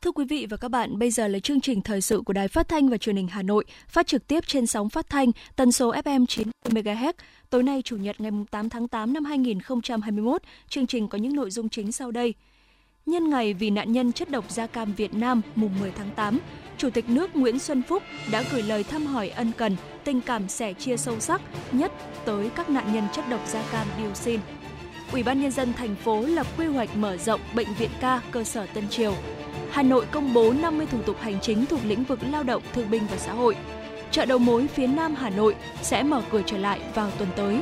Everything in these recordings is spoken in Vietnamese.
Thưa quý vị và các bạn, bây giờ là chương trình thời sự của Đài Phát thanh và Truyền hình Hà Nội, phát trực tiếp trên sóng phát thanh tần số FM 90 MHz. Tối nay Chủ nhật ngày 8 tháng 8 năm 2021, chương trình có những nội dung chính sau đây. Nhân ngày vì nạn nhân chất độc da cam Việt Nam mùng 10 tháng 8, Chủ tịch nước Nguyễn Xuân Phúc đã gửi lời thăm hỏi ân cần, tình cảm sẻ chia sâu sắc nhất tới các nạn nhân chất độc da cam dioxin. Ủy ban nhân dân thành phố lập quy hoạch mở rộng bệnh viện ca cơ sở Tân Triều. Hà Nội công bố 50 thủ tục hành chính thuộc lĩnh vực lao động, thương binh và xã hội. Chợ đầu mối phía Nam Hà Nội sẽ mở cửa trở lại vào tuần tới.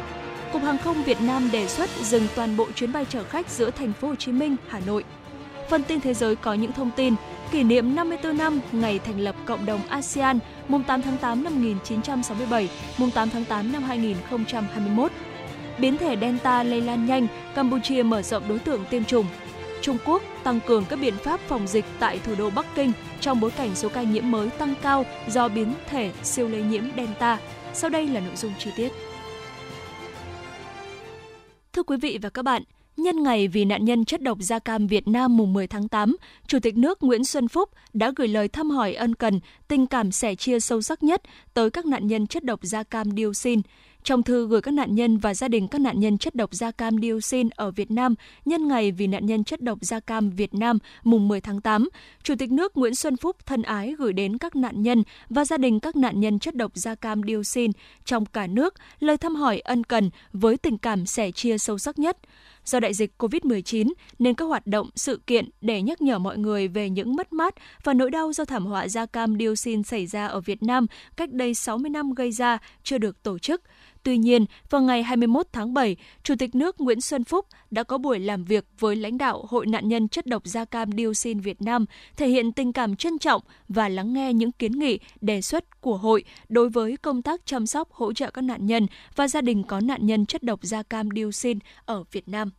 Cục Hàng không Việt Nam đề xuất dừng toàn bộ chuyến bay chở khách giữa thành phố Hồ Chí Minh, Hà Nội. Phần tin thế giới có những thông tin kỷ niệm 54 năm ngày thành lập Cộng đồng ASEAN, mùng 8 tháng 8 năm 1967, mùng 8 tháng 8 năm 2021. Biến thể Delta lây lan nhanh, Campuchia mở rộng đối tượng tiêm chủng. Trung Quốc tăng cường các biện pháp phòng dịch tại thủ đô Bắc Kinh trong bối cảnh số ca nhiễm mới tăng cao do biến thể siêu lây nhiễm Delta. Sau đây là nội dung chi tiết. Thưa quý vị và các bạn, nhân ngày vì nạn nhân chất độc da cam Việt Nam mùng 10 tháng 8, Chủ tịch nước Nguyễn Xuân Phúc đã gửi lời thăm hỏi ân cần, tình cảm sẻ chia sâu sắc nhất tới các nạn nhân chất độc da cam dioxin. Trong thư gửi các nạn nhân và gia đình các nạn nhân chất độc da cam dioxin ở Việt Nam nhân ngày vì nạn nhân chất độc da cam Việt Nam mùng 10 tháng 8, Chủ tịch nước Nguyễn Xuân Phúc thân ái gửi đến các nạn nhân và gia đình các nạn nhân chất độc da cam dioxin trong cả nước lời thăm hỏi ân cần với tình cảm sẻ chia sâu sắc nhất. Do đại dịch COVID-19 nên các hoạt động, sự kiện để nhắc nhở mọi người về những mất mát và nỗi đau do thảm họa da cam dioxin xảy ra ở Việt Nam cách đây 60 năm gây ra chưa được tổ chức. Tuy nhiên, vào ngày 21 tháng 7, Chủ tịch nước Nguyễn Xuân Phúc đã có buổi làm việc với lãnh đạo Hội nạn nhân chất độc da cam dioxin Việt Nam, thể hiện tình cảm trân trọng và lắng nghe những kiến nghị, đề xuất của hội đối với công tác chăm sóc, hỗ trợ các nạn nhân và gia đình có nạn nhân chất độc da cam dioxin ở Việt Nam.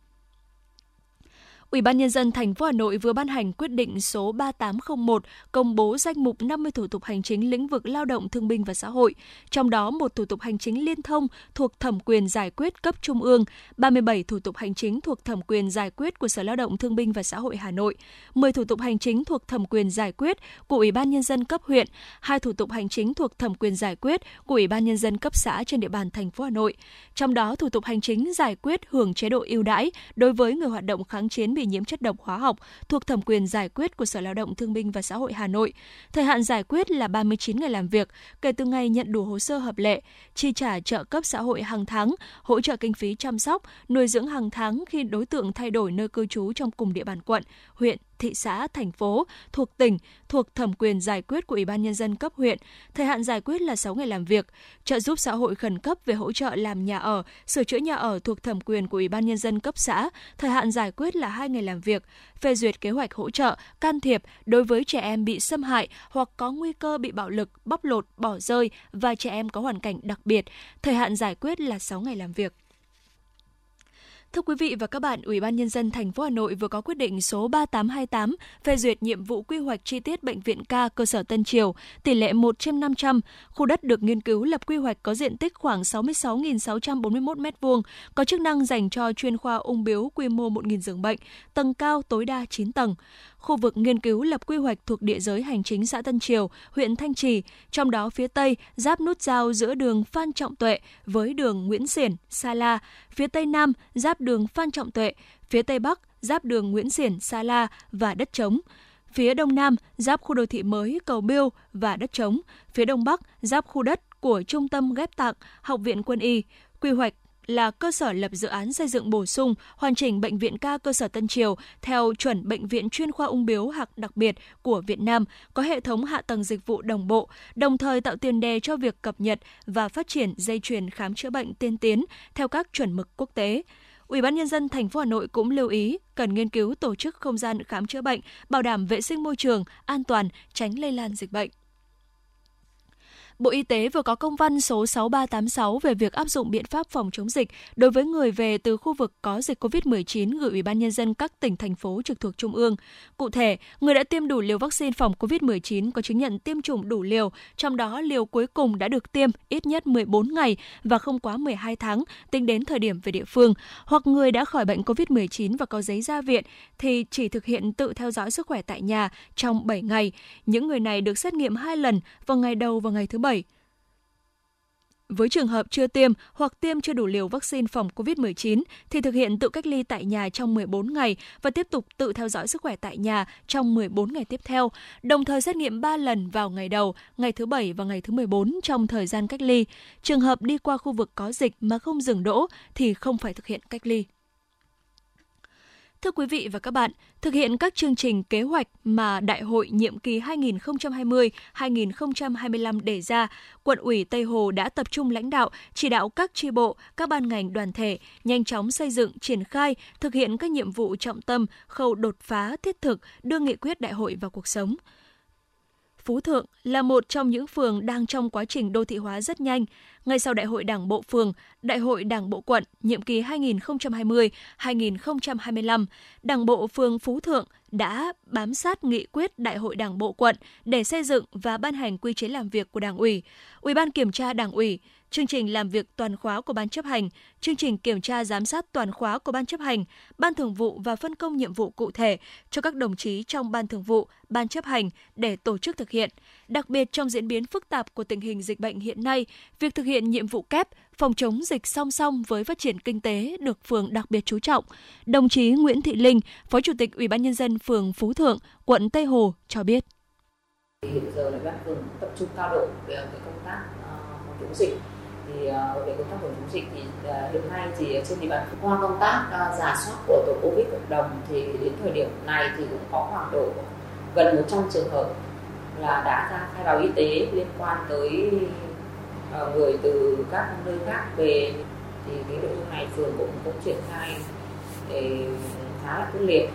Ủy ban nhân dân thành phố Hà Nội vừa ban hành quyết định số 3801 công bố danh mục 50 thủ tục hành chính lĩnh vực lao động, thương binh và xã hội, trong đó một thủ tục hành chính liên thông thuộc thẩm quyền giải quyết cấp trung ương, 37 thủ tục hành chính thuộc thẩm quyền giải quyết của Sở Lao động, Thương binh và Xã hội Hà Nội, 10 thủ tục hành chính thuộc thẩm quyền giải quyết của Ủy ban nhân dân cấp huyện, 2 thủ tục hành chính thuộc thẩm quyền giải quyết của Ủy ban nhân dân cấp xã trên địa bàn thành phố Hà Nội. Trong đó, thủ tục hành chính giải quyết hưởng chế độ ưu đãi đối với người hoạt động kháng chiến bị nhiễm chất độc hóa học thuộc thẩm quyền giải quyết của Sở Lao động, Thương binh và Xã hội Hà Nội. Thời hạn giải quyết là 39 ngày làm việc kể từ ngày nhận đủ hồ sơ hợp lệ, chi trả trợ cấp xã hội hàng tháng, hỗ trợ kinh phí chăm sóc, nuôi dưỡng hàng tháng khi đối tượng thay đổi nơi cư trú trong cùng địa bàn quận, huyện, thị xã, thành phố, thuộc tỉnh, thuộc thẩm quyền giải quyết của Ủy ban nhân dân cấp huyện. Thời hạn giải quyết là 6 ngày làm việc. Trợ giúp xã hội khẩn cấp về hỗ trợ làm nhà ở, sửa chữa nhà ở thuộc thẩm quyền của Ủy ban nhân dân cấp xã. Thời hạn giải quyết là 2 ngày làm việc. Phê duyệt kế hoạch hỗ trợ, can thiệp đối với trẻ em bị xâm hại hoặc có nguy cơ bị bạo lực, bóc lột, bỏ rơi và trẻ em có hoàn cảnh đặc biệt. Thời hạn giải quyết là 6 ngày làm việc. Thưa quý vị và các bạn, Ủy ban nhân dân thành phố Hà Nội vừa có quyết định số 3828 phê duyệt nhiệm vụ quy hoạch chi tiết bệnh viện ca cơ sở Tân Triều, tỷ lệ 1/500. Khu đất được nghiên cứu lập quy hoạch có diện tích khoảng 66.641 m2, có chức năng dành cho chuyên khoa ung bướu quy mô 1.000 giường bệnh, tầng cao tối đa 9 tầng. Khu vực nghiên cứu lập quy hoạch thuộc địa giới hành chính xã Tân Triều, huyện Thanh Trì, trong đó phía Tây giáp nút giao giữa đường Phan Trọng Tuệ với đường Nguyễn Xiển, Sa La, phía Tây Nam giáp đường Phan Trọng Tuệ, phía Tây Bắc giáp đường Nguyễn Xiển, Sa La và đất trống. Phía Đông Nam giáp khu đô thị mới Cầu Biêu và đất trống. Phía Đông Bắc giáp khu đất của Trung tâm Ghép tạng, Học viện Quân y. Quy hoạch là cơ sở lập dự án xây dựng bổ sung, hoàn chỉnh bệnh viện ca cơ sở Tân Triều theo chuẩn bệnh viện chuyên khoa ung bướu hạng đặc biệt của Việt Nam, có hệ thống hạ tầng dịch vụ đồng bộ, đồng thời tạo tiền đề cho việc cập nhật và phát triển dây chuyền khám chữa bệnh tiên tiến theo các chuẩn mực quốc tế. Ủy ban nhân dân thành phố Hà Nội cũng lưu ý cần nghiên cứu tổ chức không gian khám chữa bệnh, bảo đảm vệ sinh môi trường, an toàn, tránh lây lan dịch bệnh. Bộ Y tế vừa có công văn số 6386 về việc áp dụng biện pháp phòng chống dịch đối với người về từ khu vực có dịch COVID-19 gửi Ủy ban Nhân dân các tỉnh, thành phố trực thuộc Trung ương. Cụ thể, người đã tiêm đủ liều vaccine phòng COVID-19 có chứng nhận tiêm chủng đủ liều, trong đó liều cuối cùng đã được tiêm ít nhất 14 ngày và không quá 12 tháng tính đến thời điểm về địa phương, hoặc người đã khỏi bệnh COVID-19 và có giấy ra viện thì chỉ thực hiện tự theo dõi sức khỏe tại nhà trong 7 ngày. Những người này được xét nghiệm 2 lần vào ngày đầu và ngày thứ 7. Với trường hợp chưa tiêm hoặc tiêm chưa đủ liều vaccine phòng COVID-19 thì thực hiện tự cách ly tại nhà trong 14 ngày và tiếp tục tự theo dõi sức khỏe tại nhà trong 14 ngày tiếp theo, đồng thời xét nghiệm 3 lần vào ngày đầu, ngày thứ 7 và ngày thứ 14 trong thời gian cách ly. Trường hợp đi qua khu vực có dịch mà không dừng đỗ thì không phải thực hiện cách ly. Thưa quý vị và các bạn, thực hiện các chương trình kế hoạch mà Đại hội nhiệm kỳ 2020-2025 đề ra, Quận ủy Tây Hồ đã tập trung lãnh đạo, chỉ đạo các chi bộ, các ban ngành đoàn thể, nhanh chóng xây dựng, triển khai, thực hiện các nhiệm vụ trọng tâm, khâu đột phá thiết thực, đưa nghị quyết đại hội vào cuộc sống. Phú Thượng là một trong những phường đang trong quá trình đô thị hóa rất nhanh. Ngay sau Đại hội Đảng bộ phường, Đại hội Đảng bộ quận nhiệm kỳ 2020-2025, Đảng bộ phường Phú Thượng đã bám sát nghị quyết Đại hội Đảng bộ quận để xây dựng và ban hành quy chế làm việc của Đảng ủy, Ủy ban kiểm tra Đảng ủy, chương trình làm việc toàn khóa của Ban chấp hành, chương trình kiểm tra giám sát toàn khóa của Ban chấp hành, Ban thường vụ và phân công nhiệm vụ cụ thể cho các đồng chí trong Ban thường vụ, Ban chấp hành để tổ chức thực hiện. Đặc biệt trong diễn biến phức tạp của tình hình dịch bệnh hiện nay, việc thực hiện nhiệm vụ kép phòng chống dịch song song với phát triển kinh tế được phường đặc biệt chú trọng. Đồng chí Nguyễn Thị Linh, Phó Chủ tịch Ủy ban Nhân dân phường Phú Thượng, quận Tây Hồ cho biết. Hiện giờ là Ban phường tập trung cao độ về công tác phòng chống dịch. Thì về công tác phòng chống dịch thì hiện nay thì trên địa bàn qua công tác giả soát của tổ Covid cộng đồng thì đến thời điểm này thì cũng có khoảng độ gần 100 trường hợp là đã ra khai báo y tế liên quan tới người từ các nơi khác về, thì cái nội dung này phường cũng triển khai khá là quyết liệt.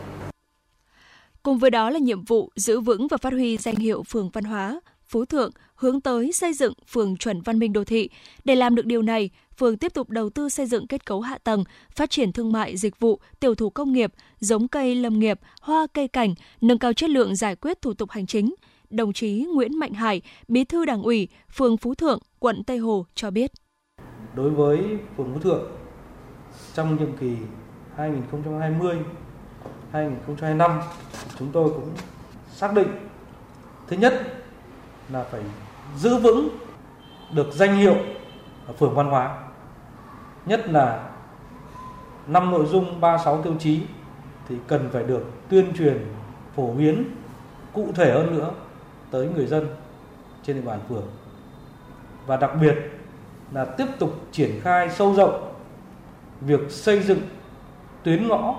Cùng với đó là nhiệm vụ giữ vững và phát huy danh hiệu phường văn hóa Phú Thượng hướng tới xây dựng phường chuẩn văn minh đô thị. Để làm được điều này, phường tiếp tục đầu tư xây dựng kết cấu hạ tầng, phát triển thương mại, dịch vụ, tiểu thủ công nghiệp, giống cây lâm nghiệp, hoa cây cảnh, nâng cao chất lượng giải quyết thủ tục hành chính. Đồng chí Nguyễn Mạnh Hải, Bí thư Đảng ủy, phường Phú Thượng, quận Tây Hồ cho biết. Đối với phường Phú Thượng, trong nhiệm kỳ 2020-2025, chúng tôi cũng xác định thứ nhất là phải giữ vững được danh hiệu phường văn hóa, nhất là 5 nội dung 36 tiêu chí thì cần phải được tuyên truyền phổ biến cụ thể hơn nữa tới người dân trên địa bàn phường, và đặc biệt là tiếp tục triển khai sâu rộng việc xây dựng tuyến ngõ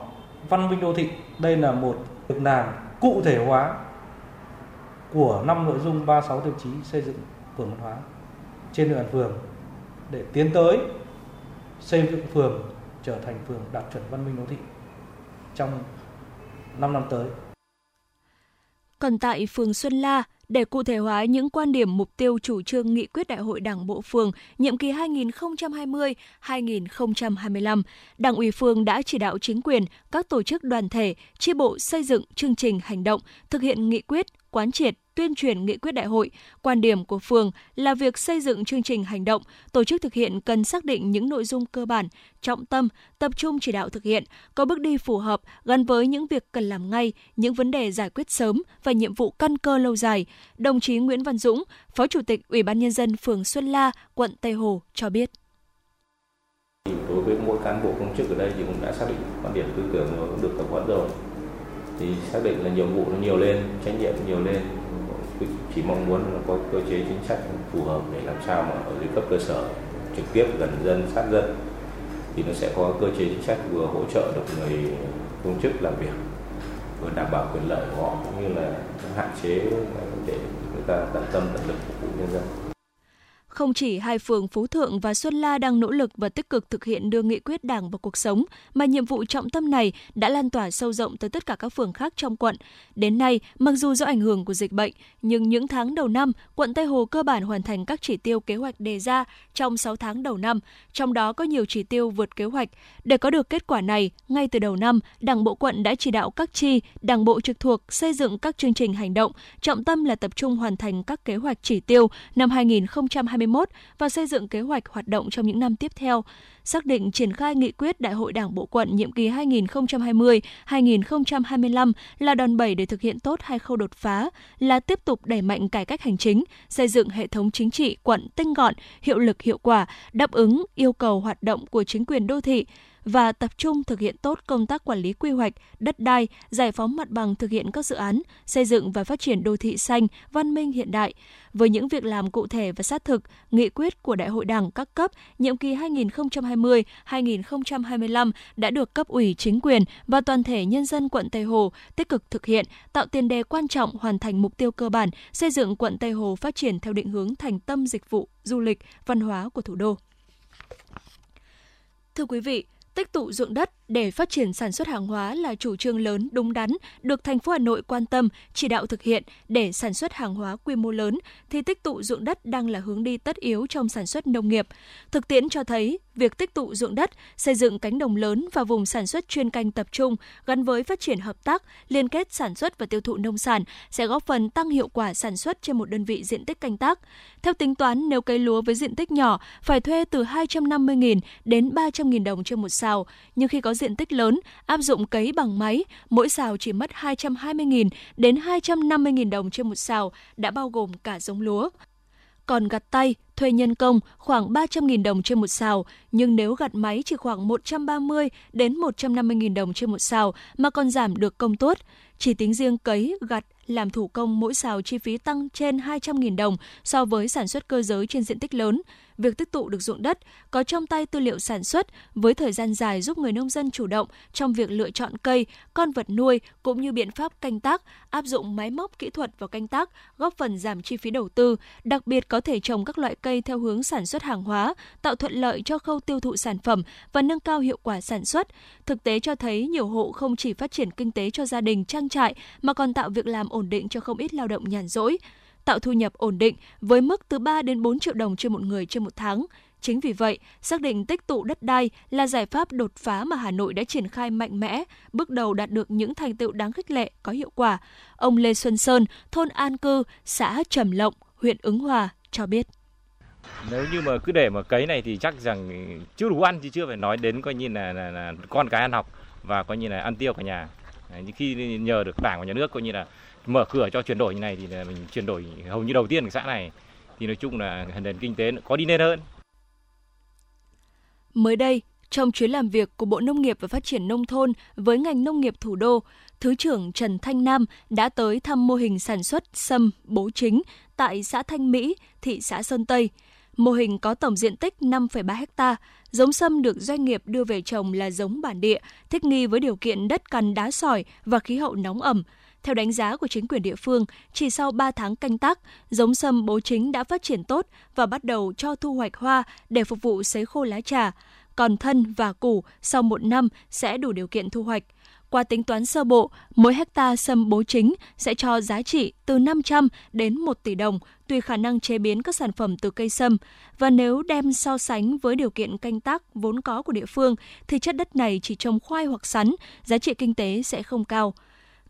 văn minh đô thị. Đây là một việc làm cụ thể hóa của 5 nội dung 36 tiêu chí xây dựng phường văn hóa trên địa bàn phường để tiến tới xây dựng phường trở thành phường đạt chuẩn văn minh đô thị trong 5 năm tới. Còn tại phường Xuân La, để cụ thể hóa những quan điểm mục tiêu chủ trương nghị quyết Đại hội Đảng bộ phường nhiệm kỳ 2020-2025, Đảng ủy phường đã chỉ đạo chính quyền, các tổ chức đoàn thể, chi bộ xây dựng chương trình hành động, thực hiện nghị quyết, quán triệt, tuyên truyền nghị quyết đại hội. Quan điểm của phường là việc xây dựng chương trình hành động, tổ chức thực hiện cần xác định những nội dung cơ bản, trọng tâm, tập trung chỉ đạo thực hiện, có bước đi phù hợp gắn với những việc cần làm ngay, những vấn đề giải quyết sớm và nhiệm vụ căn cơ lâu dài. Đồng chí Nguyễn Văn Dũng, Phó Chủ tịch Ủy ban Nhân dân phường Xuân La, quận Tây Hồ cho biết. Đối với mỗi cán bộ công chức ở đây thì cũng đã xác định quan điểm tư tưởng và cũng được tập huấn rồi. Thì xác định là nhiệm vụ nó nhiều lên, trách nhiệm nhiều lên. Chỉ mong muốn là có cơ chế chính sách phù hợp để làm sao mà ở dưới cấp cơ sở trực tiếp gần dân, sát dân thì nó sẽ có cơ chế chính sách vừa hỗ trợ được người công chức làm việc, vừa đảm bảo quyền lợi của họ cũng như là hạn chế để người ta tận tâm tận lực phục vụ nhân dân. Không chỉ hai phường Phú Thượng và Xuân La đang nỗ lực và tích cực thực hiện đưa nghị quyết Đảng vào cuộc sống, mà nhiệm vụ trọng tâm này đã lan tỏa sâu rộng tới tất cả các phường khác trong quận. Đến nay, mặc dù do ảnh hưởng của dịch bệnh, nhưng những tháng đầu năm, quận Tây Hồ cơ bản hoàn thành các chỉ tiêu kế hoạch đề ra trong 6 tháng đầu năm, trong đó có nhiều chỉ tiêu vượt kế hoạch. Để có được kết quả này, ngay từ đầu năm, Đảng bộ quận đã chỉ đạo các chi, đảng bộ trực thuộc xây dựng các chương trình hành động, trọng tâm là tập trung hoàn thành các kế hoạch chỉ tiêu năm 2021 và xây dựng kế hoạch hoạt động trong những năm tiếp theo. Xác định triển khai nghị quyết Đại hội Đảng bộ quận nhiệm kỳ 2020-2025 là đòn bẩy để thực hiện tốt hai khâu đột phá là tiếp tục đẩy mạnh cải cách hành chính, xây dựng hệ thống chính trị quận tinh gọn, hiệu lực hiệu quả, đáp ứng yêu cầu hoạt động của chính quyền đô thị và tập trung thực hiện tốt công tác quản lý quy hoạch, đất đai, giải phóng mặt bằng thực hiện các dự án, xây dựng và phát triển đô thị xanh, văn minh hiện đại. Với những việc làm cụ thể và sát thực, nghị quyết của Đại hội Đảng các cấp nhiệm kỳ 2020-2025 đã được cấp ủy chính quyền và toàn thể nhân dân quận Tây Hồ tích cực thực hiện, tạo tiền đề quan trọng hoàn thành mục tiêu cơ bản xây dựng quận Tây Hồ phát triển theo định hướng thành tâm dịch vụ, du lịch, văn hóa của thủ đô. Thưa quý vị, tích tụ ruộng đất để phát triển sản xuất hàng hóa là chủ trương lớn đúng đắn được thành phố Hà Nội quan tâm, chỉ đạo thực hiện để sản xuất hàng hóa quy mô lớn thì tích tụ ruộng đất đang là hướng đi tất yếu trong sản xuất nông nghiệp. Thực tiễn cho thấy, việc tích tụ ruộng đất, xây dựng cánh đồng lớn và vùng sản xuất chuyên canh tập trung gắn với phát triển hợp tác, liên kết sản xuất và tiêu thụ nông sản sẽ góp phần tăng hiệu quả sản xuất trên một đơn vị diện tích canh tác. Theo tính toán, nếu cây lúa với diện tích nhỏ phải thuê từ 250.000 đến 300.000 đồng trên một sào, nhưng khi có diện tích lớn, áp dụng cấy bằng máy, mỗi sào chỉ mất 220.000 đến 250.000 đồng trên một sào, đã bao gồm cả giống lúa. Còn gặt tay, thuê nhân công khoảng 300.000 đồng trên một sào, nhưng nếu gặt máy chỉ khoảng 130 đến 150.000 đồng trên một sào mà còn giảm được công tuốt. Chỉ tính riêng cấy, gặt, làm thủ công mỗi sào chi phí tăng trên 200.000 đồng so với sản xuất cơ giới trên diện tích lớn. Việc tích tụ được ruộng đất, có trong tay tư liệu sản xuất với thời gian dài giúp người nông dân chủ động trong việc lựa chọn cây, con vật nuôi cũng như biện pháp canh tác, áp dụng máy móc kỹ thuật vào canh tác, góp phần giảm chi phí đầu tư, đặc biệt có thể trồng các loại cây theo hướng sản xuất hàng hóa, tạo thuận lợi cho khâu tiêu thụ sản phẩm và nâng cao hiệu quả sản xuất. Thực tế cho thấy nhiều hộ không chỉ phát triển kinh tế cho gia đình, trang trại mà còn tạo việc làm ổn định cho không ít lao động nhàn rỗi, tạo thu nhập ổn định với mức từ 3 đến 4 triệu đồng trên một người trên một tháng. Chính vì vậy, xác định tích tụ đất đai là giải pháp đột phá mà Hà Nội đã triển khai mạnh mẽ, bước đầu đạt được những thành tựu đáng khích lệ có hiệu quả. Ông Lê Xuân Sơn, thôn An Cư, xã Trầm Lộng, huyện Ứng Hòa cho biết. Nếu như mà cứ để mà cấy này thì chắc rằng chưa đủ ăn, chứ chưa phải nói đến coi như là con cái ăn học và coi như là ăn tiêu cả nhà. Những khi nhờ được Đảng và Nhà nước coi như là mở cửa cho chuyển đổi như này thì mình chuyển đổi hầu như đầu tiên của xã này, thì nói chung là nền kinh tế có đi lên hơn. Mới đây, trong chuyến làm việc của Bộ Nông nghiệp và Phát triển Nông thôn với ngành nông nghiệp thủ đô, Thứ trưởng Trần Thanh Nam đã tới thăm mô hình sản xuất sâm bố chính tại xã Thanh Mỹ, thị xã Sơn Tây. Mô hình có tổng diện tích 5,3 hectare. Giống sâm được doanh nghiệp đưa về trồng là giống bản địa, thích nghi với điều kiện đất cằn đá sỏi và khí hậu nóng ẩm. Theo đánh giá của chính quyền địa phương, chỉ sau 3 tháng canh tác, giống sâm bố chính đã phát triển tốt và bắt đầu cho thu hoạch hoa để phục vụ sấy khô lá trà. Còn thân và củ sau 1 năm sẽ đủ điều kiện thu hoạch. Qua tính toán sơ bộ, mỗi hectare sâm bố chính sẽ cho giá trị từ 500 đến 1 tỷ đồng tùy khả năng chế biến các sản phẩm từ cây sâm. Và nếu đem so sánh với điều kiện canh tác vốn có của địa phương, thì chất đất này chỉ trồng khoai hoặc sắn, giá trị kinh tế sẽ không cao.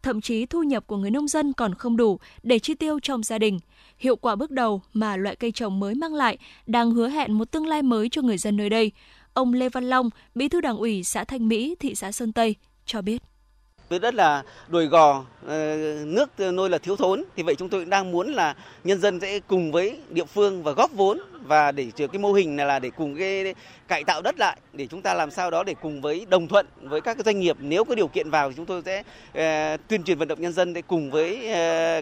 Thậm chí thu nhập của người nông dân còn không đủ để chi tiêu trong gia đình. Hiệu quả bước đầu mà loại cây trồng mới mang lại đang hứa hẹn một tương lai mới cho người dân nơi đây. Ông Lê Văn Long, Bí thư Đảng ủy xã Thanh Mỹ, thị xã Sơn Tây, cho biết. Với đất là đồi gò, nước nuôi là thiếu thốn, thì vậy chúng tôi đang muốn là nhân dân sẽ cùng với địa phương và góp vốn và để cái mô hình này là để cùng cái cải tạo đất lại để chúng ta làm sao đó để cùng với đồng thuận với các doanh nghiệp, nếu có điều kiện vào thì chúng tôi sẽ tuyên truyền vận động nhân dân để cùng với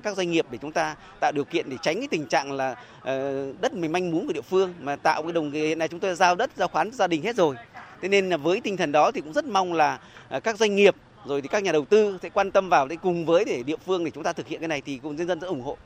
các doanh nghiệp để chúng ta tạo điều kiện để tránh cái tình trạng là đất mình manh mún của địa phương mà tạo cái đồng. Hiện nay chúng tôi giao đất giao khoán gia đình hết rồi, thế nên là với tinh thần đó thì cũng rất mong là các doanh nghiệp rồi thì các nhà đầu tư sẽ quan tâm vào để cùng với để địa phương để chúng ta thực hiện cái này thì cùng nhân dân sẽ ủng hộ.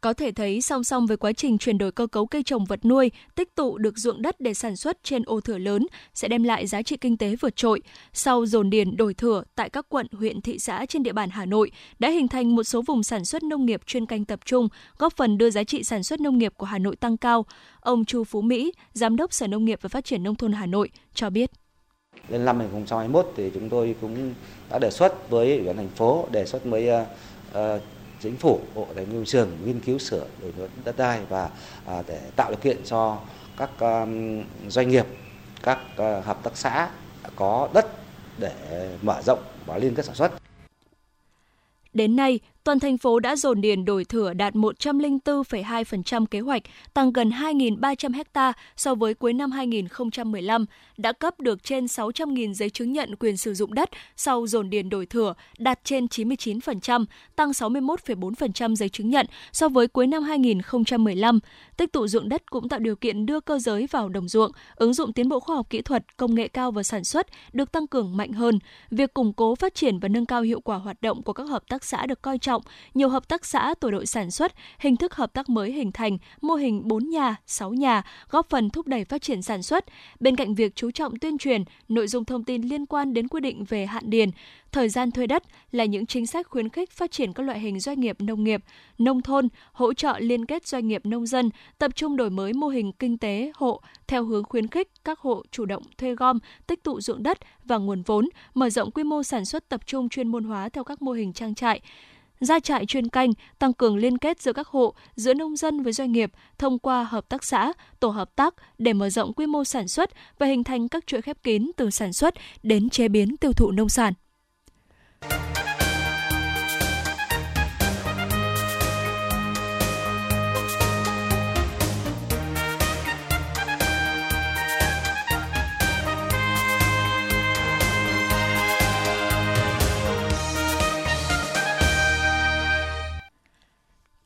Có thể thấy song song với quá trình chuyển đổi cơ cấu cây trồng vật nuôi, tích tụ được ruộng đất để sản xuất trên ô thửa lớn sẽ đem lại giá trị kinh tế vượt trội. Sau dồn điền đổi thửa tại các quận, huyện, thị xã trên địa bàn Hà Nội đã hình thành một số vùng sản xuất nông nghiệp chuyên canh tập trung, góp phần đưa giá trị sản xuất nông nghiệp của Hà Nội tăng cao. Ông Chu Phú Mỹ, Giám đốc Sở Nông nghiệp và Phát triển Nông thôn Hà Nội cho biết. Đến năm 2021 thì chúng tôi cũng đã đề xuất với Ủy ban thành phố, đề xuất với Chính phủ, Bộ Tài nguyên Trường nghiên cứu sửa đổi luật đất đai và để tạo điều kiện cho các doanh nghiệp, các hợp tác xã có đất để mở rộng và liên kết sản xuất. Đến nay, toàn thành phố đã dồn điền đổi thửa đạt 104,2% kế hoạch, tăng gần 2.300 ha so với cuối năm 2015, đã cấp được trên 600.000 giấy chứng nhận quyền sử dụng đất sau dồn điền đổi thửa, đạt trên 99%, tăng 61,4% giấy chứng nhận so với cuối năm 2015. Tích tụ ruộng đất cũng tạo điều kiện đưa cơ giới vào đồng ruộng, ứng dụng tiến bộ khoa học kỹ thuật, công nghệ cao vào sản xuất được tăng cường mạnh hơn. Việc củng cố, phát triển và nâng cao hiệu quả hoạt động của các hợp tác xã được coi trọng. Nhiều hợp tác xã, tổ đội sản xuất, hình thức hợp tác mới hình thành, mô hình 4 nhà, 6 nhà, góp phần thúc đẩy phát triển sản xuất. Bên cạnh việc chú trọng tuyên truyền, nội dung thông tin liên quan đến quy định về hạn điền, thời gian thuê đất là những chính sách khuyến khích phát triển các loại hình doanh nghiệp nông nghiệp, nông thôn, hỗ trợ liên kết doanh nghiệp nông dân, tập trung đổi mới mô hình kinh tế hộ theo hướng khuyến khích các hộ chủ động thuê gom, tích tụ ruộng đất và nguồn vốn, mở rộng quy mô sản xuất tập trung chuyên môn hóa theo các mô hình trang trại. Gia trại chuyên canh, tăng cường liên kết giữa các hộ, giữa nông dân với doanh nghiệp thông qua hợp tác xã, tổ hợp tác để mở rộng quy mô sản xuất và hình thành các chuỗi khép kín từ sản xuất đến chế biến tiêu thụ nông sản.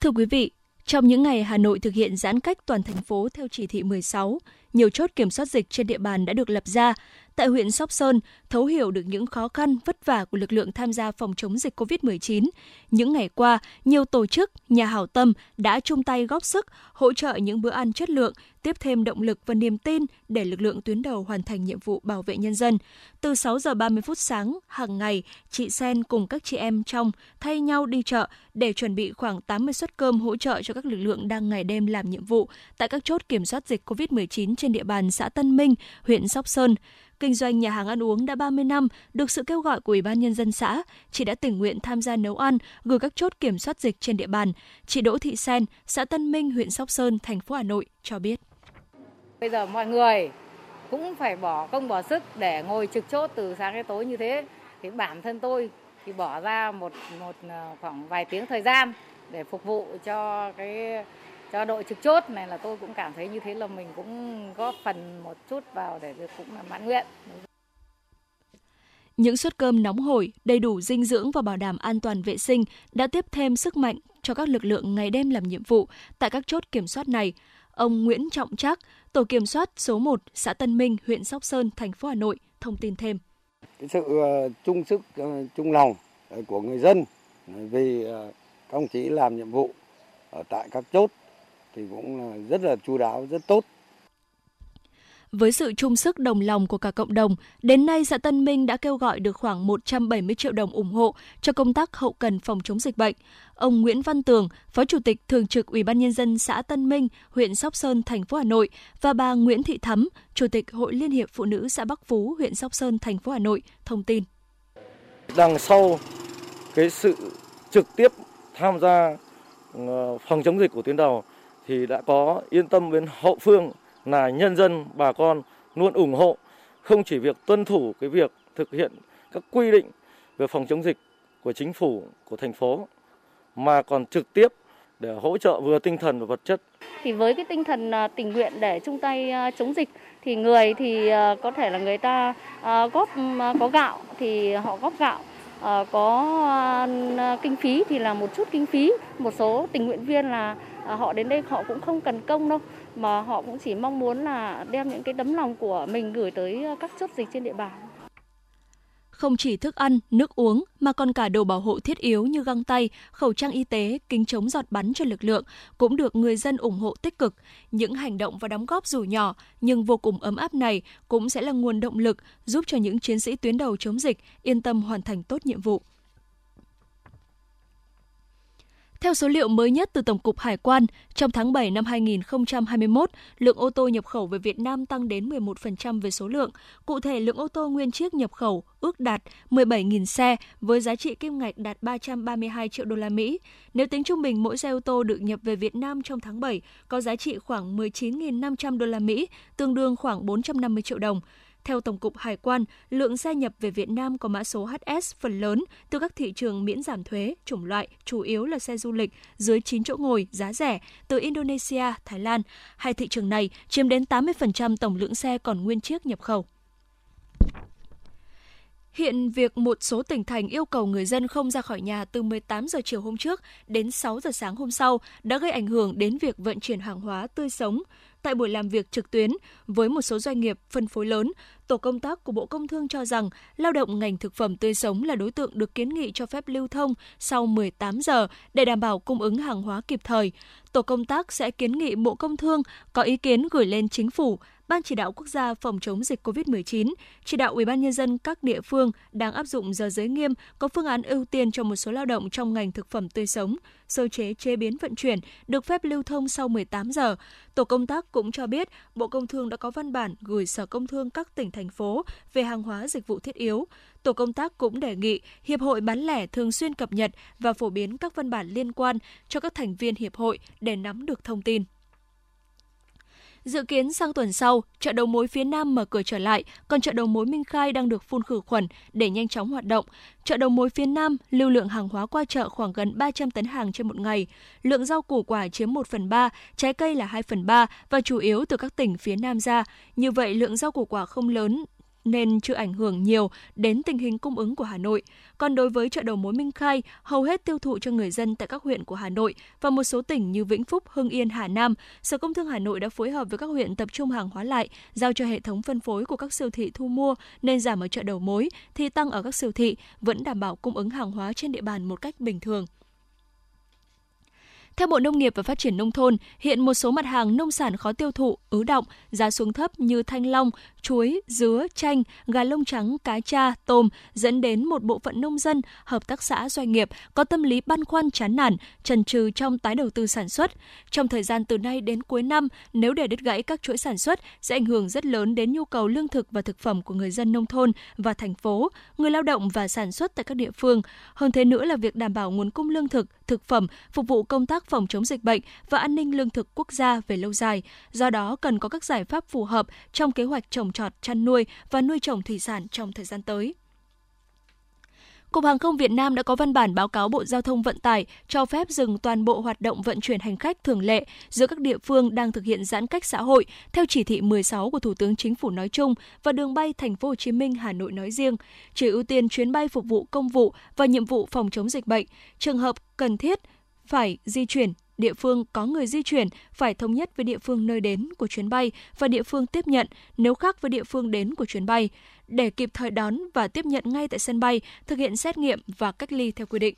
Thưa quý vị, trong những ngày Hà Nội thực hiện giãn cách toàn thành phố theo chỉ thị 16, nhiều chốt kiểm soát dịch trên địa bàn đã được lập ra. Tại huyện Sóc Sơn, thấu hiểu được những khó khăn, vất vả của lực lượng tham gia phòng chống dịch COVID-19. Những ngày qua, nhiều tổ chức, nhà hảo tâm đã chung tay góp sức, hỗ trợ những bữa ăn chất lượng, tiếp thêm động lực và niềm tin để lực lượng tuyến đầu hoàn thành nhiệm vụ bảo vệ nhân dân. Từ 6 giờ 30 phút sáng hàng ngày, chị Sen cùng các chị em trong thay nhau đi chợ để chuẩn bị khoảng 80 suất cơm hỗ trợ cho các lực lượng đang ngày đêm làm nhiệm vụ tại các chốt kiểm soát dịch COVID-19 trên địa bàn xã Tân Minh, huyện Sóc Sơn. Kinh doanh nhà hàng ăn uống đã 30 năm, được sự kêu gọi của Ủy ban Nhân dân xã, chị đã tình nguyện tham gia nấu ăn, gửi các chốt kiểm soát dịch trên địa bàn. Chị Đỗ Thị Sen, xã Tân Minh, huyện Sóc Sơn, thành phố Hà Nội cho biết. Bây giờ mọi người cũng phải bỏ công bỏ sức để ngồi trực chốt từ sáng đến tối như thế. Thì bản thân tôi thì bỏ ra một khoảng vài tiếng thời gian để phục vụ cho cho đội trực chốt này, là tôi cũng cảm thấy như thế là mình cũng góp phần một chút vào để cũng là mãn nguyện. Những suất cơm nóng hổi, đầy đủ dinh dưỡng và bảo đảm an toàn vệ sinh đã tiếp thêm sức mạnh cho các lực lượng ngày đêm làm nhiệm vụ tại các chốt kiểm soát này. Ông Nguyễn Trọng Trác, tổ kiểm soát số 1, xã Tân Minh, huyện Sóc Sơn, thành phố Hà Nội thông tin thêm. Cái sự chung sức, chung lòng của người dân vì các ông chí làm nhiệm vụ ở tại các chốt thì cũng rất là chu đáo, rất tốt. Với sự chung sức đồng lòng của cả cộng đồng, đến nay xã Tân Minh đã kêu gọi được khoảng 170 triệu đồng ủng hộ cho công tác hậu cần phòng chống dịch bệnh. Ông Nguyễn Văn Tường, Phó Chủ tịch Thường trực Ủy ban Nhân dân xã Tân Minh, huyện Sóc Sơn, thành phố Hà Nội và bà Nguyễn Thị Thắm, Chủ tịch Hội Liên hiệp Phụ nữ xã Bắc Phú, huyện Sóc Sơn, thành phố Hà Nội thông tin. Đằng sau cái sự trực tiếp tham gia phòng chống dịch của tuyến đầu thì đã có yên tâm bên hậu phương là nhân dân, bà con luôn ủng hộ không chỉ việc tuân thủ cái việc thực hiện các quy định về phòng chống dịch của chính phủ, của thành phố mà còn trực tiếp để hỗ trợ vừa tinh thần và vật chất. Thì với cái tinh thần tình nguyện để chung tay chống dịch thì người thì có thể là người ta góp có gạo thì họ góp gạo, có kinh phí thì là một chút kinh phí, một số tình nguyện viên là họ đến đây họ cũng không cần công đâu mà họ cũng chỉ mong muốn là đem những cái tấm lòng của mình gửi tới các chốt dịch trên địa bàn. Không chỉ thức ăn, nước uống mà còn cả đồ bảo hộ thiết yếu như găng tay, khẩu trang y tế, kính chống giọt bắn cho lực lượng cũng được người dân ủng hộ tích cực. Những hành động và đóng góp dù nhỏ nhưng vô cùng ấm áp này cũng sẽ là nguồn động lực giúp cho những chiến sĩ tuyến đầu chống dịch yên tâm hoàn thành tốt nhiệm vụ. Theo số liệu mới nhất từ Tổng cục Hải quan, trong tháng 7 năm 2021, lượng ô tô nhập khẩu về Việt Nam tăng đến 11% về số lượng. Cụ thể, lượng ô tô nguyên chiếc nhập khẩu ước đạt 17.000 xe với giá trị kim ngạch đạt 332 triệu đô la Mỹ. Nếu tính trung bình mỗi xe ô tô được nhập về Việt Nam trong tháng 7 có giá trị khoảng 19.500 đô la Mỹ, tương đương khoảng 450 triệu đồng. Theo Tổng cục Hải quan, lượng xe nhập về Việt Nam có mã số HS phần lớn từ các thị trường miễn giảm thuế, chủng loại, chủ yếu là xe du lịch dưới 9 chỗ ngồi, giá rẻ, từ Indonesia, Thái Lan. Hai thị trường này chiếm đến 80% tổng lượng xe còn nguyên chiếc nhập khẩu. Hiện việc một số tỉnh thành yêu cầu người dân không ra khỏi nhà từ 18 giờ chiều hôm trước đến 6 giờ sáng hôm sau đã gây ảnh hưởng đến việc vận chuyển hàng hóa tươi sống. Tại buổi làm việc trực tuyến với một số doanh nghiệp phân phối lớn, tổ công tác của Bộ Công Thương cho rằng lao động ngành thực phẩm tươi sống là đối tượng được kiến nghị cho phép lưu thông sau 18 giờ để đảm bảo cung ứng hàng hóa kịp thời. Tổ công tác sẽ kiến nghị Bộ Công Thương có ý kiến gửi lên Chính phủ, Ban Chỉ đạo Quốc gia phòng chống dịch COVID-19, chỉ đạo UBND các địa phương đang áp dụng giờ giới nghiêm có phương án ưu tiên cho một số lao động trong ngành thực phẩm tươi sống, sơ chế chế biến vận chuyển, được phép lưu thông sau 18 giờ. Tổ công tác cũng cho biết Bộ Công Thương đã có văn bản gửi Sở Công Thương các tỉnh, thành phố về hàng hóa dịch vụ thiết yếu. Tổ công tác cũng đề nghị Hiệp hội bán lẻ thường xuyên cập nhật và phổ biến các văn bản liên quan cho các thành viên Hiệp hội để nắm được thông tin. Dự kiến sang tuần sau, chợ đầu mối phía Nam mở cửa trở lại, còn chợ đầu mối Minh Khai đang được phun khử khuẩn để nhanh chóng hoạt động. Chợ đầu mối phía Nam, lưu lượng hàng hóa qua chợ khoảng gần 300 tấn hàng trên một ngày. Lượng rau củ quả chiếm 1/3, trái cây là 2/3 và chủ yếu từ các tỉnh phía Nam ra. Như vậy, lượng rau củ quả không lớn nên chưa ảnh hưởng nhiều đến tình hình cung ứng của Hà Nội. Còn đối với chợ đầu mối Minh Khai, hầu hết tiêu thụ cho người dân tại các huyện của Hà Nội và một số tỉnh như Vĩnh Phúc, Hưng Yên, Hà Nam. Sở Công Thương Hà Nội đã phối hợp với các huyện tập trung hàng hóa lại, giao cho hệ thống phân phối của các siêu thị thu mua nên giảm ở chợ đầu mối thì tăng ở các siêu thị, vẫn đảm bảo cung ứng hàng hóa trên địa bàn một cách bình thường. Theo Bộ Nông nghiệp và Phát triển Nông thôn, hiện một số mặt hàng nông sản khó tiêu thụ, ứ đọng, giá xuống thấp như thanh long, chuối, dứa, chanh, gà lông trắng, cá tra, tôm dẫn đến một bộ phận nông dân, hợp tác xã, doanh nghiệp có tâm lý băn khoăn, chán nản, chần chừ trong tái đầu tư sản xuất. Trong thời gian từ nay đến cuối năm, nếu để đứt gãy các chuỗi sản xuất sẽ ảnh hưởng rất lớn đến nhu cầu lương thực và thực phẩm của người dân nông thôn và thành phố, người lao động và sản xuất tại các địa phương. Hơn thế nữa là việc đảm bảo nguồn cung lương thực, thực phẩm phục vụ công tác phòng chống dịch bệnh và an ninh lương thực quốc gia về lâu dài. Do đó, cần có các giải pháp phù hợp trong kế hoạch trồng trọt, chăn nuôi và nuôi trồng thủy sản trong thời gian tới. Cục Hàng không Việt Nam đã có văn bản báo cáo Bộ Giao thông Vận tải cho phép dừng toàn bộ hoạt động vận chuyển hành khách thường lệ giữa các địa phương đang thực hiện giãn cách xã hội theo chỉ thị 16 của Thủ tướng Chính phủ nói chung và đường bay Thành phố Hồ Chí Minh, Hà Nội nói riêng, chỉ ưu tiên chuyến bay phục vụ công vụ và nhiệm vụ phòng chống dịch bệnh. Trường hợp cần thiết phải di chuyển, địa phương có người di chuyển phải thống nhất với địa phương nơi đến của chuyến bay và địa phương tiếp nhận nếu khác với địa phương đến của chuyến bay, để kịp thời đón và tiếp nhận ngay tại sân bay, thực hiện xét nghiệm và cách ly theo quy định.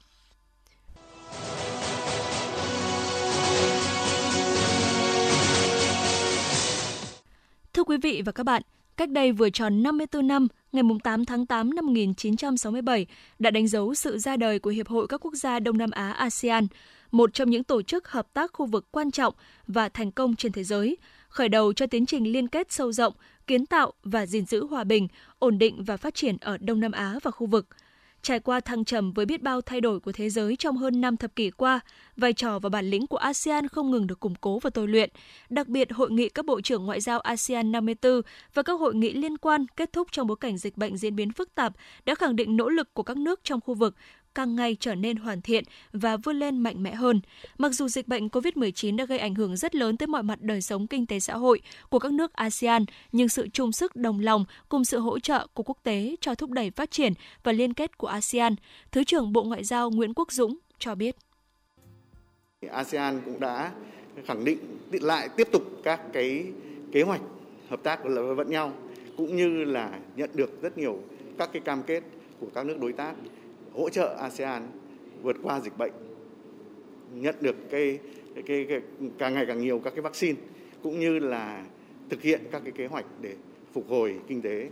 Thưa quý vị và các bạn, cách đây vừa tròn 54 năm, ngày 8 tháng 8 năm 1967 đã đánh dấu sự ra đời của Hiệp hội các quốc gia Đông Nam Á ASEAN, một trong những tổ chức hợp tác khu vực quan trọng và thành công trên thế giới, khởi đầu cho tiến trình liên kết sâu rộng, kiến tạo và gìn giữ hòa bình, ổn định và phát triển ở Đông Nam Á và khu vực. Trải qua thăng trầm với biết bao thay đổi của thế giới trong hơn 5 thập kỷ qua, vai trò và bản lĩnh của ASEAN không ngừng được củng cố và tôi luyện. Đặc biệt, Hội nghị các Bộ trưởng Ngoại giao ASEAN 54 và các hội nghị liên quan kết thúc trong bối cảnh dịch bệnh diễn biến phức tạp đã khẳng định nỗ lực của các nước trong khu vực càng ngày trở nên hoàn thiện và vươn lên mạnh mẽ hơn. Mặc dù dịch bệnh COVID-19 đã gây ảnh hưởng rất lớn tới mọi mặt đời sống kinh tế xã hội của các nước ASEAN, nhưng sự chung sức đồng lòng cùng sự hỗ trợ của quốc tế cho thúc đẩy phát triển và liên kết của ASEAN, Thứ trưởng Bộ Ngoại giao Nguyễn Quốc Dũng cho biết. ASEAN cũng đã khẳng định lại tiếp tục các kế hoạch hợp tác lẫn nhau, cũng như là nhận được rất nhiều các cam kết của các nước đối tác hỗ trợ ASEAN vượt qua dịch bệnh, nhận được cái càng ngày càng nhiều các cái vaccine cũng như là thực hiện các cái kế hoạch để phục hồi kinh tế.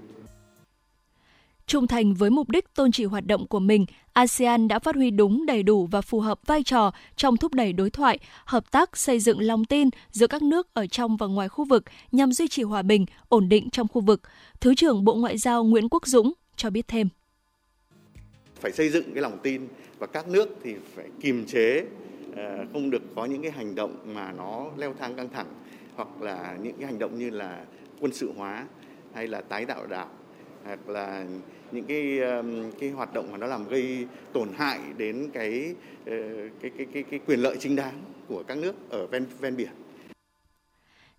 Trung thành với mục đích tôn chỉ hoạt động của mình, ASEAN đã phát huy đúng, đầy đủ và phù hợp vai trò trong thúc đẩy đối thoại, hợp tác, xây dựng lòng tin giữa các nước ở trong và ngoài khu vực nhằm duy trì hòa bình, ổn định trong khu vực. Thứ trưởng Bộ Ngoại giao Nguyễn Quốc Dũng cho biết thêm. Phải xây dựng cái lòng tin và các nước thì phải kiềm chế, không được có những cái hành động mà nó leo thang căng thẳng hoặc là những cái hành động như là quân sự hóa hay là tái tạo đảo, hoặc là những cái hoạt động mà nó làm gây tổn hại đến cái quyền lợi chính đáng của các nước ở ven biển.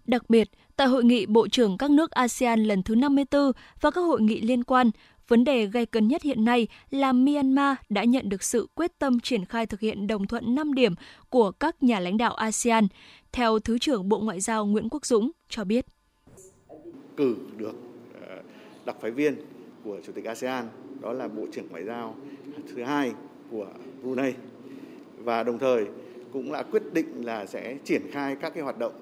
Đặc biệt, tại hội nghị Bộ trưởng các nước ASEAN lần thứ 54 và các hội nghị liên quan, vấn đề gây cấn nhất hiện nay là Myanmar đã nhận được sự quyết tâm triển khai thực hiện đồng thuận 5 điểm của các nhà lãnh đạo ASEAN, theo Thứ trưởng Bộ Ngoại giao Nguyễn Quốc Dũng cho biết. Cử được đặc phái viên của Chủ tịch ASEAN, đó là Bộ trưởng Ngoại giao thứ hai của Brunei, và đồng thời cũng là quyết định là sẽ triển khai các cái hoạt động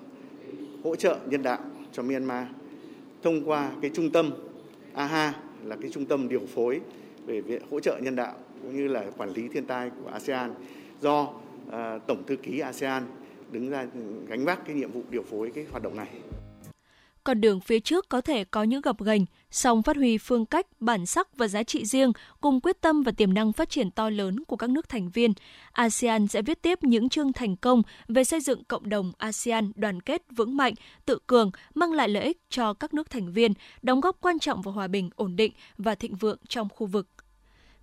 hỗ trợ nhân đạo cho Myanmar thông qua cái trung tâm AHA, là cái trung tâm điều phối về hỗ trợ nhân đạo cũng như là quản lý thiên tai của ASEAN, do Tổng thư ký ASEAN đứng ra gánh vác cái nhiệm vụ điều phối cái hoạt động này. Còn đường phía trước có thể có những gập ghềnh, song phát huy phương cách, bản sắc và giá trị riêng cùng quyết tâm và tiềm năng phát triển to lớn của các nước thành viên, ASEAN sẽ viết tiếp những chương thành công về xây dựng cộng đồng ASEAN đoàn kết vững mạnh, tự cường, mang lại lợi ích cho các nước thành viên, đóng góp quan trọng vào hòa bình, ổn định và thịnh vượng trong khu vực.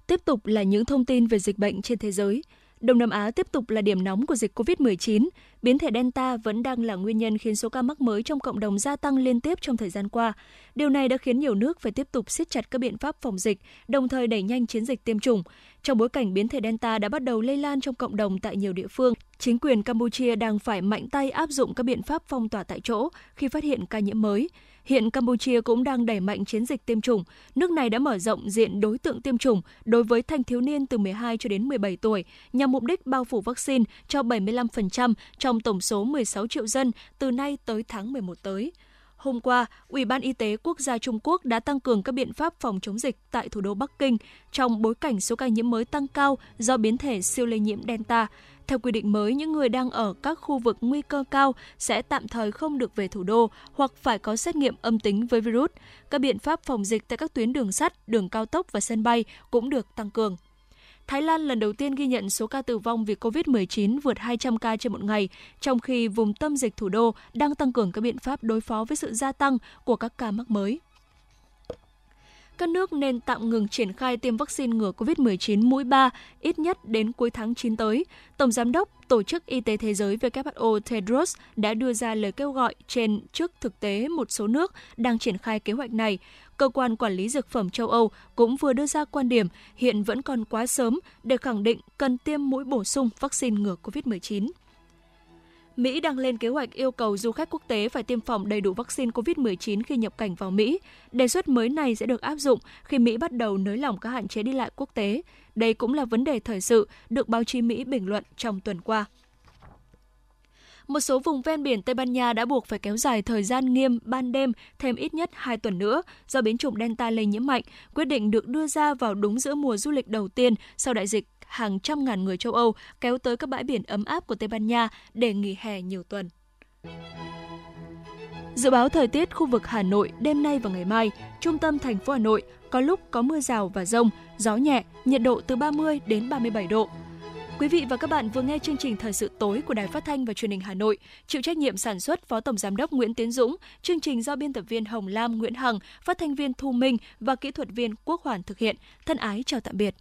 Tiếp tục là những thông tin về dịch bệnh trên thế giới. Đông Nam Á tiếp tục là điểm nóng của dịch COVID-19. Biến thể Delta vẫn đang là nguyên nhân khiến số ca mắc mới trong cộng đồng gia tăng liên tiếp trong thời gian qua. Điều này đã khiến nhiều nước phải tiếp tục siết chặt các biện pháp phòng dịch, đồng thời đẩy nhanh chiến dịch tiêm chủng. Trong bối cảnh biến thể Delta đã bắt đầu lây lan trong cộng đồng tại nhiều địa phương, chính quyền Campuchia đang phải mạnh tay áp dụng các biện pháp phong tỏa tại chỗ khi phát hiện ca nhiễm mới. Hiện Campuchia cũng đang đẩy mạnh chiến dịch tiêm chủng. Nước này đã mở rộng diện đối tượng tiêm chủng đối với thanh thiếu niên từ 12 cho đến 17 tuổi nhằm mục đích bao phủ vaccine cho 75% trong tổng số 16 triệu dân từ nay tới tháng 11 tới. Hôm qua, Ủy ban Y tế Quốc gia Trung Quốc đã tăng cường các biện pháp phòng chống dịch tại thủ đô Bắc Kinh trong bối cảnh số ca nhiễm mới tăng cao do biến thể siêu lây nhiễm Delta. Theo quy định mới, những người đang ở các khu vực nguy cơ cao sẽ tạm thời không được về thủ đô hoặc phải có xét nghiệm âm tính với virus. Các biện pháp phòng dịch tại các tuyến đường sắt, đường cao tốc và sân bay cũng được tăng cường. Thái Lan lần đầu tiên ghi nhận số ca tử vong vì COVID-19 vượt 200 ca trên một ngày, trong khi vùng tâm dịch thủ đô đang tăng cường các biện pháp đối phó với sự gia tăng của các ca mắc mới. Các nước nên tạm ngừng triển khai tiêm vaccine ngừa COVID-19 mũi 3 ít nhất đến cuối tháng 9 tới. Tổng Giám đốc Tổ chức Y tế Thế giới WHO Tedros đã đưa ra lời kêu gọi trên trước thực tế một số nước đang triển khai kế hoạch này. Cơ quan Quản lý Dược phẩm châu Âu cũng vừa đưa ra quan điểm hiện vẫn còn quá sớm để khẳng định cần tiêm mũi bổ sung vaccine ngừa COVID-19. Mỹ đang lên kế hoạch yêu cầu du khách quốc tế phải tiêm phòng đầy đủ vaccine COVID-19 khi nhập cảnh vào Mỹ. Đề xuất mới này sẽ được áp dụng khi Mỹ bắt đầu nới lỏng các hạn chế đi lại quốc tế. Đây cũng là vấn đề thời sự được báo chí Mỹ bình luận trong tuần qua. Một số vùng ven biển Tây Ban Nha đã buộc phải kéo dài thời gian nghiêm ban đêm thêm ít nhất 2 tuần nữa do biến chủng Delta lây nhiễm mạnh. Quyết định được đưa ra vào đúng giữa mùa du lịch đầu tiên sau đại dịch. Hàng trăm ngàn người châu Âu kéo tới các bãi biển ấm áp của Tây Ban Nha để nghỉ hè nhiều tuần. Dự báo thời tiết khu vực Hà Nội đêm nay và ngày mai, trung tâm thành phố Hà Nội có lúc có mưa rào và dông, gió nhẹ, nhiệt độ từ 30 đến 37 độ. Quý vị và các bạn vừa nghe chương trình Thời sự tối của Đài Phát thanh và Truyền hình Hà Nội, chịu trách nhiệm sản xuất Phó Tổng Giám đốc Nguyễn Tiến Dũng, chương trình do biên tập viên Hồng Lam, Nguyễn Hằng, phát thanh viên Thu Minh và kỹ thuật viên Quốc Hoàn thực hiện. Thân ái chào tạm biệt.